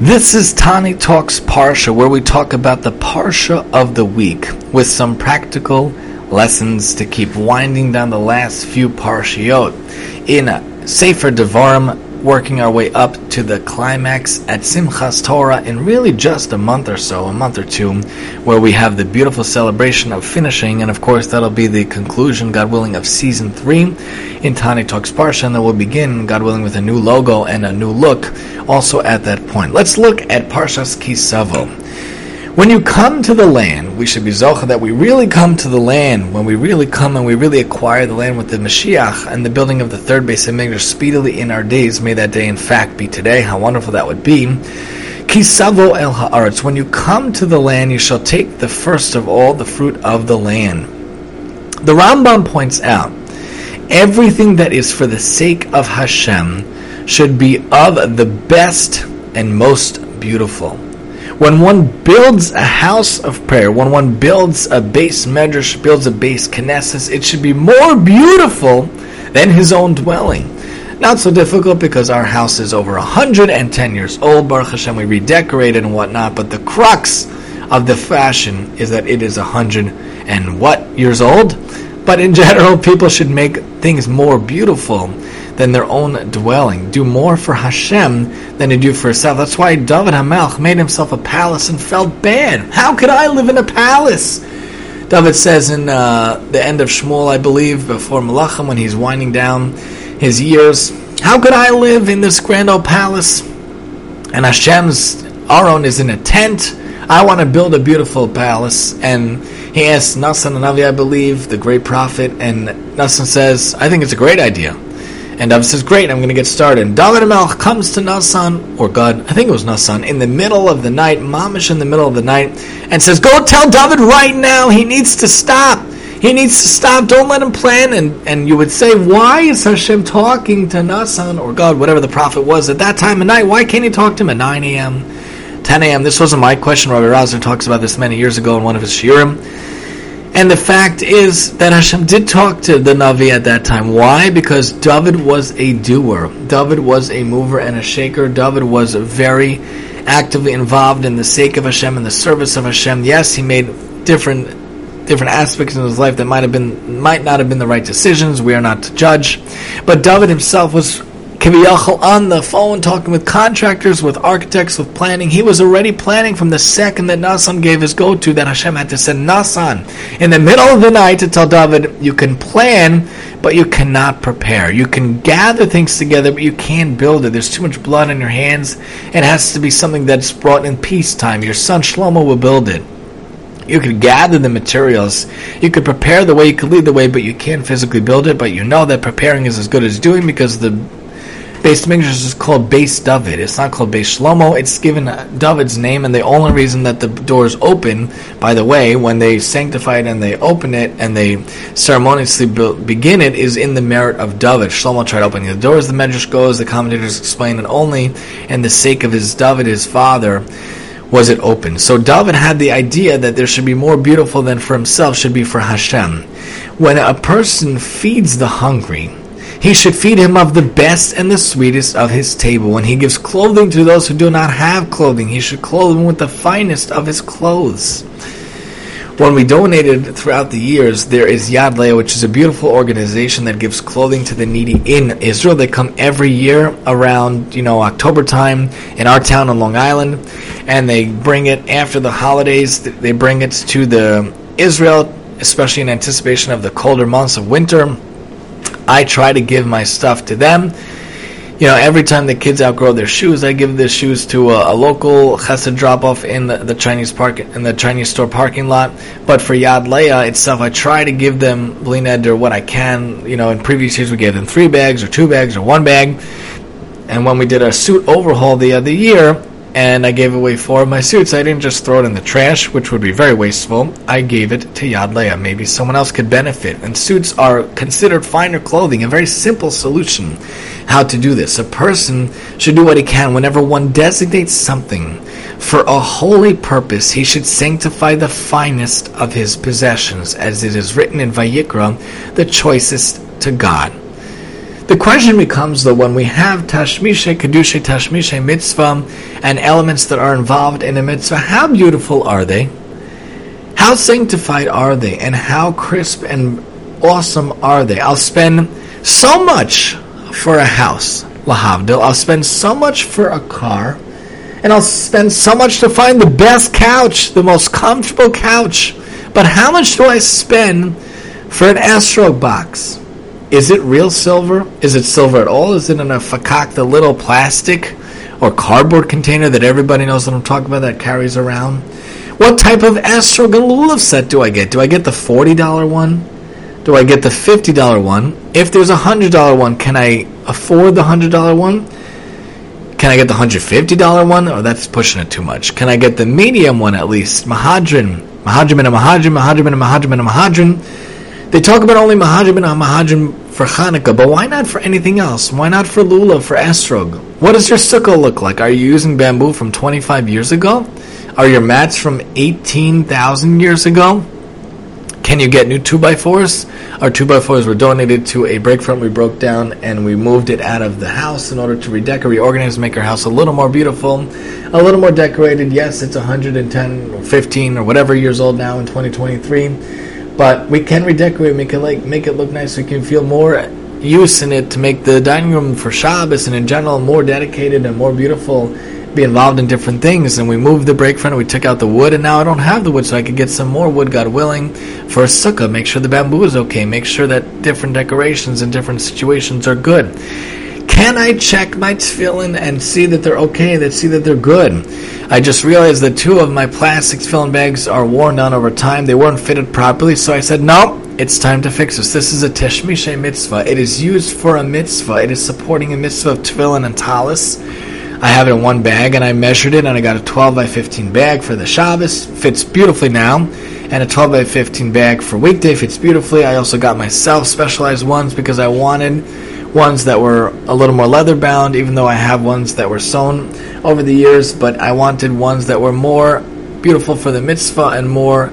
This is Tani Talks Parsha, where we talk about the Parsha of the week with some practical lessons to keep winding down the last few Parshiot. In Sefer Devarim, working our way up to the climax at Simchas Torah in really just a month or two, where we have the beautiful celebration of finishing, and of course that'll be the conclusion, God willing, of Season 3 in Tani Talks Parsha, and then we'll begin, God willing, with a new logo and a new look also at that point. Let's look at Parshas Ki Savo. When you come to the land, we should be zochah that we really come to the land, when we really come and we really acquire the land with the Mashiach and the building of the third Beis Hamikdash speedily in our days. May that day in fact be today. How wonderful that would be. Kisavo el haaretz. When you come to the land, you shall take the first of all the fruit of the land. The Rambam points out, everything that is for the sake of Hashem should be of the best and most beautiful. When one builds a house of prayer, when one builds a beis medrash, builds a beis knesses, it should be more beautiful than his own dwelling. Not so difficult because our house is over 110 years old, Baruch Hashem, we redecorated and whatnot, but the crux of the fashion is that it is 100 years old? But in general, people should make things more beautiful than their own dwelling. Do more for Hashem than to do for yourself. That's why David Hamelech made himself a palace and felt bad. How could I live in a palace? David says in the end of Shmuel, I believe, before Melachim, when he's winding down his years, how could I live in this grand old palace? And Hashem's Aron is in a tent. I want to build a beautiful palace. And he asks Nasan and Avi, I believe, the great prophet, and Nasan says, I think it's a great idea. And David says, great, I'm going to get started. And David Hamelech comes to Nasan, or God, I think it was Nasan, in the middle of the night, Mamish in the middle of the night, and says, go tell David right now, he needs to stop. He needs to stop, don't let him plan. And you would say, why is Hashem talking to Nasan, or God, whatever the prophet was, at that time of night? Why can't he talk to him at 9 a.m., 10 a.m.? This wasn't my question. Rabbi Rosner talks about this many years ago in one of his shiurim. And the fact is that Hashem did talk to the Navi at that time. Why? Because David was a doer. David was a mover and a shaker. David was very actively involved in the sake of Hashem and the service of Hashem. Yes, he made different aspects in his life that might not have been the right decisions. We are not to judge. But David himself was Kiviyachal on the phone, talking with contractors, with architects, with planning. He was already planning from the second that Nasan gave his go-to, that Hashem had to send Nasan in the middle of the night to tell David, you can plan, but you cannot prepare. You can gather things together, but you can't build it. There's too much blood on your hands. It has to be something that's brought in peacetime. Your son Shlomo will build it. You could gather the materials, you could prepare the way, you could lead the way, but you can't physically build it. But you know that preparing is as good as doing, because the Beis Hamikdash is called Beis David. It's not called Beis Shlomo. It's given David's name, and the only reason that the doors open, by the way, when they sanctify it and they open it and they ceremoniously begin it, is in the merit of David. Shlomo tried opening the doors. The Medrash goes, the commentators explain it only, and the sake of his David, his father, was it open. So David had the idea that there should be more beautiful than for himself, should be for Hashem. When a person feeds the hungry, he should feed him of the best and the sweetest of his table. When he gives clothing to those who do not have clothing, he should clothe him with the finest of his clothes. When we donated throughout the years, there is Yad Leah, which is a beautiful organization that gives clothing to the needy in Israel. They come every year around, October time in our town on Long Island, and they bring it after the holidays. They bring it to the Israel, especially in anticipation of the colder months of winter. I try to give my stuff to them. Every time the kids outgrow their shoes, I give their shoes to a local chesed drop-off in the Chinese store parking lot. But for Yad Leah itself, I try to give them blined or what I can. In previous years we gave them 3 bags or 2 bags or 1 bag. And when we did our suit overhaul the other year, and I gave away 4 of my suits, I didn't just throw it in the trash, which would be very wasteful. I gave it to Yad Leah. Maybe someone else could benefit. And suits are considered finer clothing, a very simple solution how to do this. A person should do what he can. Whenever one designates something for a holy purpose, he should sanctify the finest of his possessions, as it is written in Vayikra, the choicest to God. The question becomes, though, when we have Tashmishei Kedusha, Tashmishei Mitzvah, and elements that are involved in a mitzvah, how beautiful are they? How sanctified are they? And how crisp and awesome are they? I'll spend so much for a house, lahavdil. I'll spend so much for a car. And I'll spend so much to find the best couch, the most comfortable couch. But how much do I spend for an Esrog box? Is it real silver? Is it silver at all? Is it in a fakak, the little plastic or cardboard container that everybody knows what I'm talking about that carries around? What type of Esrog and Lulav set do I get? Do I get the $40 one? Do I get the $50 one? If there's a $100 one, can I afford the $100 one? Can I get the $150 one? Oh, that's pushing it too much. Can I get the medium one at least? Mahadran. They talk about only Mahajim and Mahajim for Hanukkah, but why not for anything else? Why not for Lulav, for Esrog? What does your sukkah look like? Are you using bamboo from 25 years ago? Are your mats from 18,000 years ago? Can you get new 2x4s? Our 2x4s were donated to a break front we broke down, and we moved it out of the house in order to reorganize, make our house a little more beautiful, a little more decorated. Yes, it's 110 or 15 or whatever years old now in 2023. But we can redecorate, make it look nice. We can feel more use in it to make the dining room for Shabbos and in general more dedicated and more beautiful. Be involved in different things. And we moved the break front. We took out the wood, and now I don't have the wood, so I could get some more wood, God willing, for a sukkah. Make sure the bamboo is okay. Make sure that different decorations and different situations are good. Can I check my tefillin and see that they're okay, that see that they're good? I just realized that two of my plastic tefillin bags are worn down over time. They weren't fitted properly, so I said, no, it's time to fix this. This is a Tashmishei Mitzvah. It is used for a mitzvah. It is supporting a mitzvah of tefillin and talis. I have it in one bag, and I measured it, and I got a 12x15 bag for the Shabbos. Fits beautifully now. And a 12x15 bag for weekday. Fits beautifully. I also got myself specialized ones because I wanted ones that were a little more leather bound, even though I have ones that were sewn over the years, but I wanted ones that were more beautiful for the mitzvah and more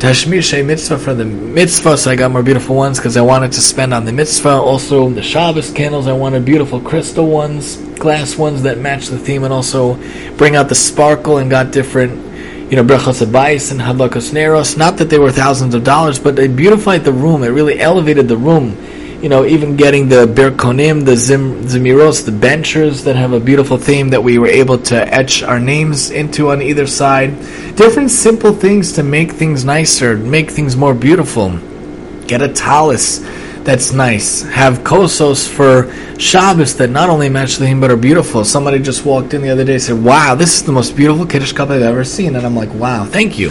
Tashmishei Mitzvah for the mitzvah, so I got more beautiful ones because I wanted to spend on the mitzvah. Also the Shabbos candles, I wanted beautiful crystal ones, glass ones that match the theme and also bring out the sparkle, and got different brechos abayis and hadlakos neros. Not that they were thousands of dollars, but they beautified the room. It really elevated the room. Even getting the birkonim, the zimiros, the benchers that have a beautiful theme that we were able to etch our names into on either side. Different simple things to make things nicer, make things more beautiful. Get a talis that's nice. Have kosos for Shabbos that not only match the theme but are beautiful. Somebody just walked in the other day and said, wow, this is the most beautiful Kiddush cup I've ever seen. And I'm like, wow, thank you.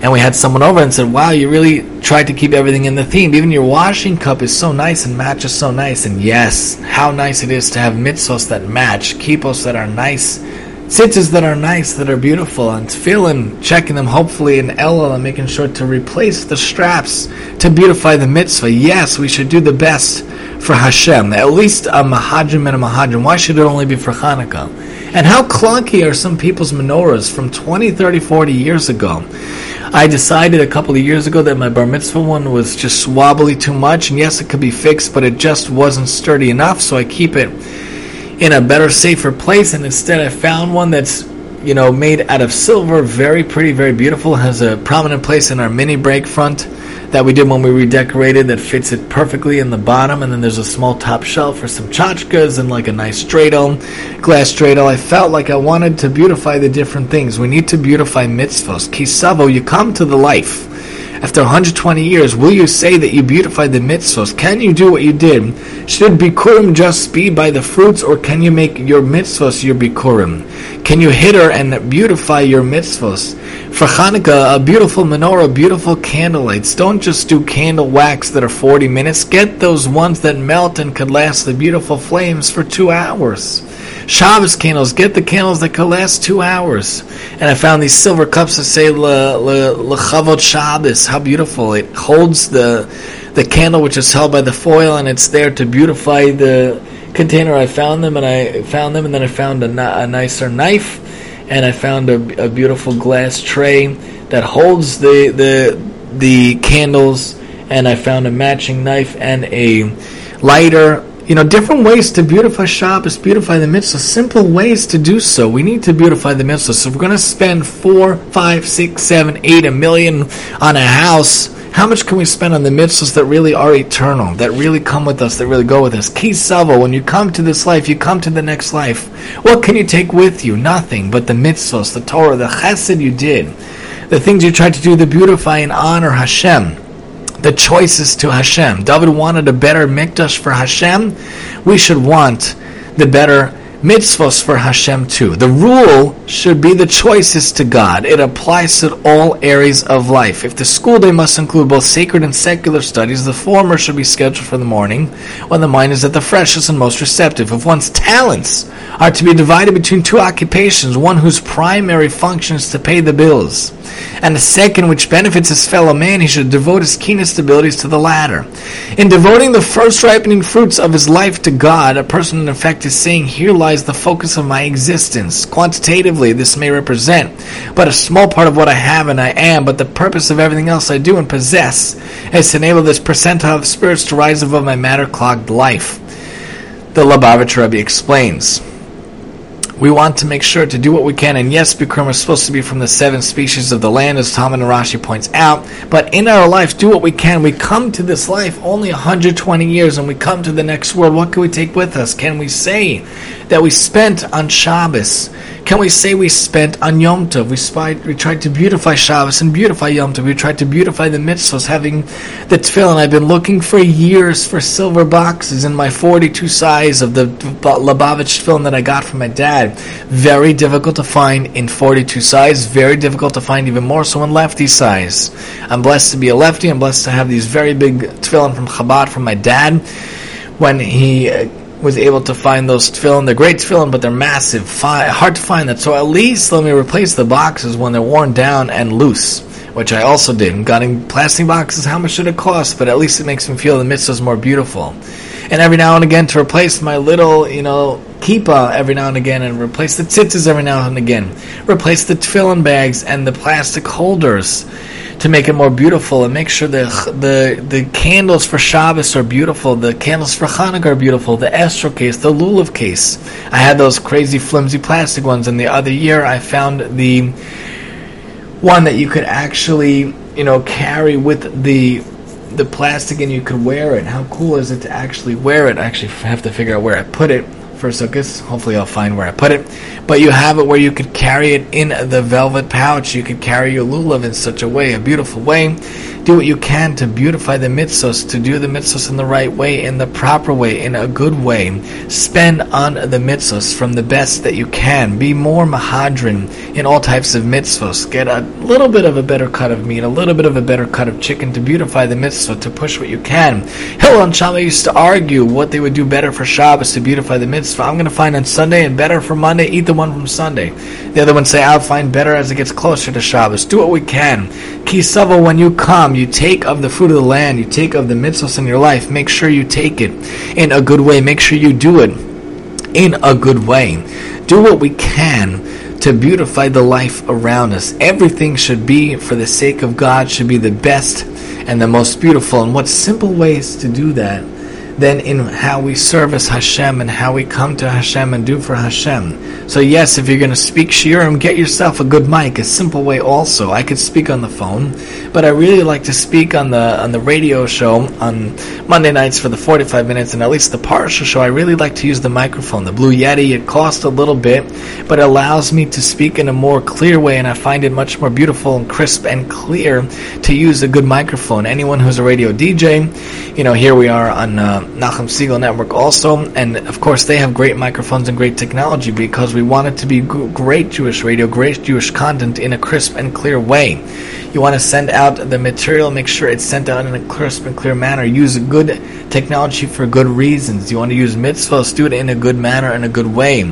And we had someone over and said, wow, you really tried to keep everything in the theme. Even your washing cup is so nice and matches so nice. And yes, how nice it is to have mitzvos that match, kippos that are nice, tzitzes that are nice, that are beautiful, and tefillin, checking them hopefully in elul and making sure to replace the straps to beautify the mitzvah. Yes, we should do the best for Hashem, at least a mahajim and a mahajim. Why should it only be for Hanukkah? And how clunky are some people's menorahs from 20, 30, 40 years ago? I decided a couple of years ago that my bar mitzvah one was just wobbly too much, and yes, it could be fixed, but it just wasn't sturdy enough, so I keep it in a better, safer place, and instead I found one that's made out of silver, very pretty, very beautiful, has a prominent place in our mini break front that we did when we redecorated that fits it perfectly in the bottom, and then there's a small top shelf for some tchotchkes and like a nice dreidel, glass dreidel. I felt like I wanted to beautify the different things. We need to beautify mitzvos. Kisavo, you come to the life. After 120 years, will you say that you beautified the mitzvos? Can you do what you did? Should Bikurim just be by the fruits, or can you make your mitzvos your Bikurim? Can you hitter and beautify your mitzvos? For Hanukkah, a beautiful menorah, beautiful candle lights. Don't just do candle wax that are 40 minutes. Get those ones that melt and could last the beautiful flames for 2 hours. Shabbos candles. Get the candles that could last 2 hours. And I found these silver cups that say L'chavot Shabbos. How beautiful. It holds the candle, which is held by the foil, and it's there to beautify the container. I found them, and then I found a nicer knife. And I found a beautiful glass tray that holds the candles. And I found a matching knife and a lighter. You know, different ways to beautify Shabbos, beautify the mitzvah, simple ways to do so. We need to beautify the mitzvah. So if we're going to spend 4, 5, 6, 7, 8, $1 million on a house, how much can we spend on the mitzvahs that really are eternal, that really come with us, that really go with us? Kisavo, when you come to this life, you come to the next life. What can you take with you? Nothing but the mitzvahs, the Torah, the chesed you did, the things you tried to do to beautify and honor Hashem. The choices to Hashem. David wanted a better mikdash for Hashem. We should want the better mitzvos for Hashem too. The rule should be the choices to God. It applies to all areas of life. If the school day must include both sacred and secular studies, the former should be scheduled for the morning when the mind is at the freshest and most receptive. If one's talents are to be divided between two occupations, one whose primary function is to pay the bills, and the second which benefits his fellow man, he should devote his keenest abilities to the latter. In devoting the first ripening fruits of his life to God, a person in effect is saying, here lies the focus of my existence. Quantitatively, this may represent but a small part of what I have and I am, but the purpose of everything else I do and possess is to enable this percentile of spirits to rise above my matter-clogged life. The Lubavitch Rebbe explains, we want to make sure to do what we can, and yes, Bikurim are supposed to be from the 7 species of the land, as Talmud and Rashi points out, but in our life, do what we can. We come to this life only 120 years, and we come to the next world. What can we take with us? Can we say that we spent on Shabbos? Can we say we spent on Yom Tov? We tried to beautify Shabbos and beautify Yom Tov. We tried to beautify the mitzvahs, having the tefillin. I've been looking for years for silver boxes in my 42 size of the Lubavitch tefillin that I got from my dad. Very difficult to find in 42 size, very difficult to find even more so in lefty size. I'm blessed to be a lefty. I'm blessed to have these very big tefillin from Chabad, from my dad, when he was able to find those tefillin. They're great tefillin, but they're massive, hard to find that. So at least let me replace the boxes when they're worn down and loose, which I also did. And got in plastic boxes, how much should it cost? But at least it makes me feel the mitzvah's more beautiful. And every now and again to replace my little, kippah every now and again, and replace the tzitzes every now and again. Replace the tefillin bags and the plastic holders to make it more beautiful, and make sure the candles for Shabbos are beautiful, the candles for Hanukkah are beautiful, the Esrog case, the Lulav case. I had those crazy flimsy plastic ones, and the other year I found the one that you could actually, carry with the plastic, and you could wear it. How cool is it to actually wear it? I actually have to figure out where I put it for sukkahs. Hopefully I'll find where I put it. But you have it where you could carry it in the velvet pouch. You could carry your lulav in such a way, a beautiful way. Do what you can to beautify the mitzvos, to do the mitzvos in the right way, in the proper way, in a good way. Spend on the mitzvos from the best that you can. Be more Mahadran in all types of mitzvos. Get a little bit of a better cut of meat, a little bit of a better cut of chicken to beautify the mitzvah, to push what you can. Hillel and Shammai used to argue what they would do better for Shabbos to beautify the mitzvah. I'm going to find on Sunday and better for Monday. Eat the one from Sunday. The other one say, I'll find better as it gets closer to Shabbos. Do what we can. Kisavo, when you come, you take of the fruit of the land. You take of the mitzvahs in your life. Make sure you take it in a good way. Make sure you do it in a good way. Do what we can to beautify the life around us. Everything should be, for the sake of God, should be the best and the most beautiful. And what simple ways to do that than in how we service Hashem and how we come to Hashem and do for Hashem. So yes, if you're going to speak shiurim, get yourself a good mic, a simple way also. I could speak on the phone, but I really like to speak on the radio show on Monday nights for the 45 minutes, and at least the Parsha show, I really like to use the microphone, the Blue Yeti. It costs a little bit, but it allows me to speak in a more clear way, and I find it much more beautiful and crisp and clear to use a good microphone. Anyone who's a radio DJ, here we are on Nachum Siegel Network also, and of course they have great microphones and great technology, because we want it to be great Jewish radio, great Jewish content in a crisp and clear way. You want to send out the material, make sure it's sent out in a crisp and clear manner. Use good technology for good reasons. You want to use mitzvahs, do it in a good manner, in a good way.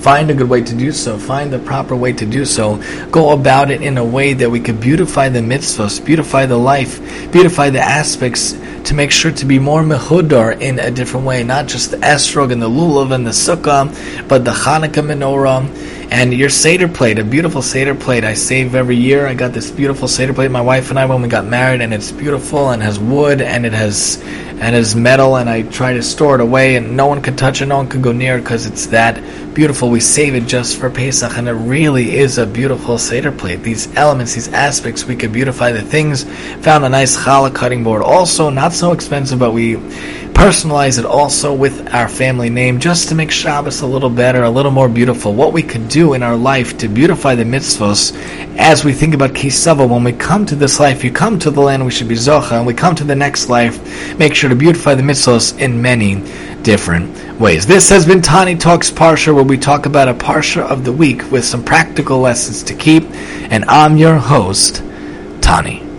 Find a good way to do so. Find the proper way to do so. Go about it in a way that we could beautify the mitzvahs, beautify the life, beautify the aspects, to make sure to be more mehudar in a different way. Not just the esrog and the lulav and the sukkah, but the Hanukkah menorah And your Seder plate, a beautiful Seder plate, I save every year. I got this beautiful Seder plate, my wife and I, when we got married, and it's beautiful and has wood and it has metal, and I try to store it away, and no one can touch it, no one can go near it, because it's that beautiful. We save it just for Pesach, and it really is a beautiful Seder plate. These elements, these aspects, we could beautify the things. Found a nice challah cutting board also, not so expensive, but we personalize it also with our family name, just to make Shabbos a little better, a little more beautiful. What we could do in our life to beautify the mitzvos, as we think about Kisavo, when we come to this life, you come to the land, we should be Zocha, and we come to the next life, make sure to beautify the mitzvos in many different ways. This has been Tani Talks Parsha, where we talk about a Parsha of the week with some practical lessons to keep, and I'm your host, Tani.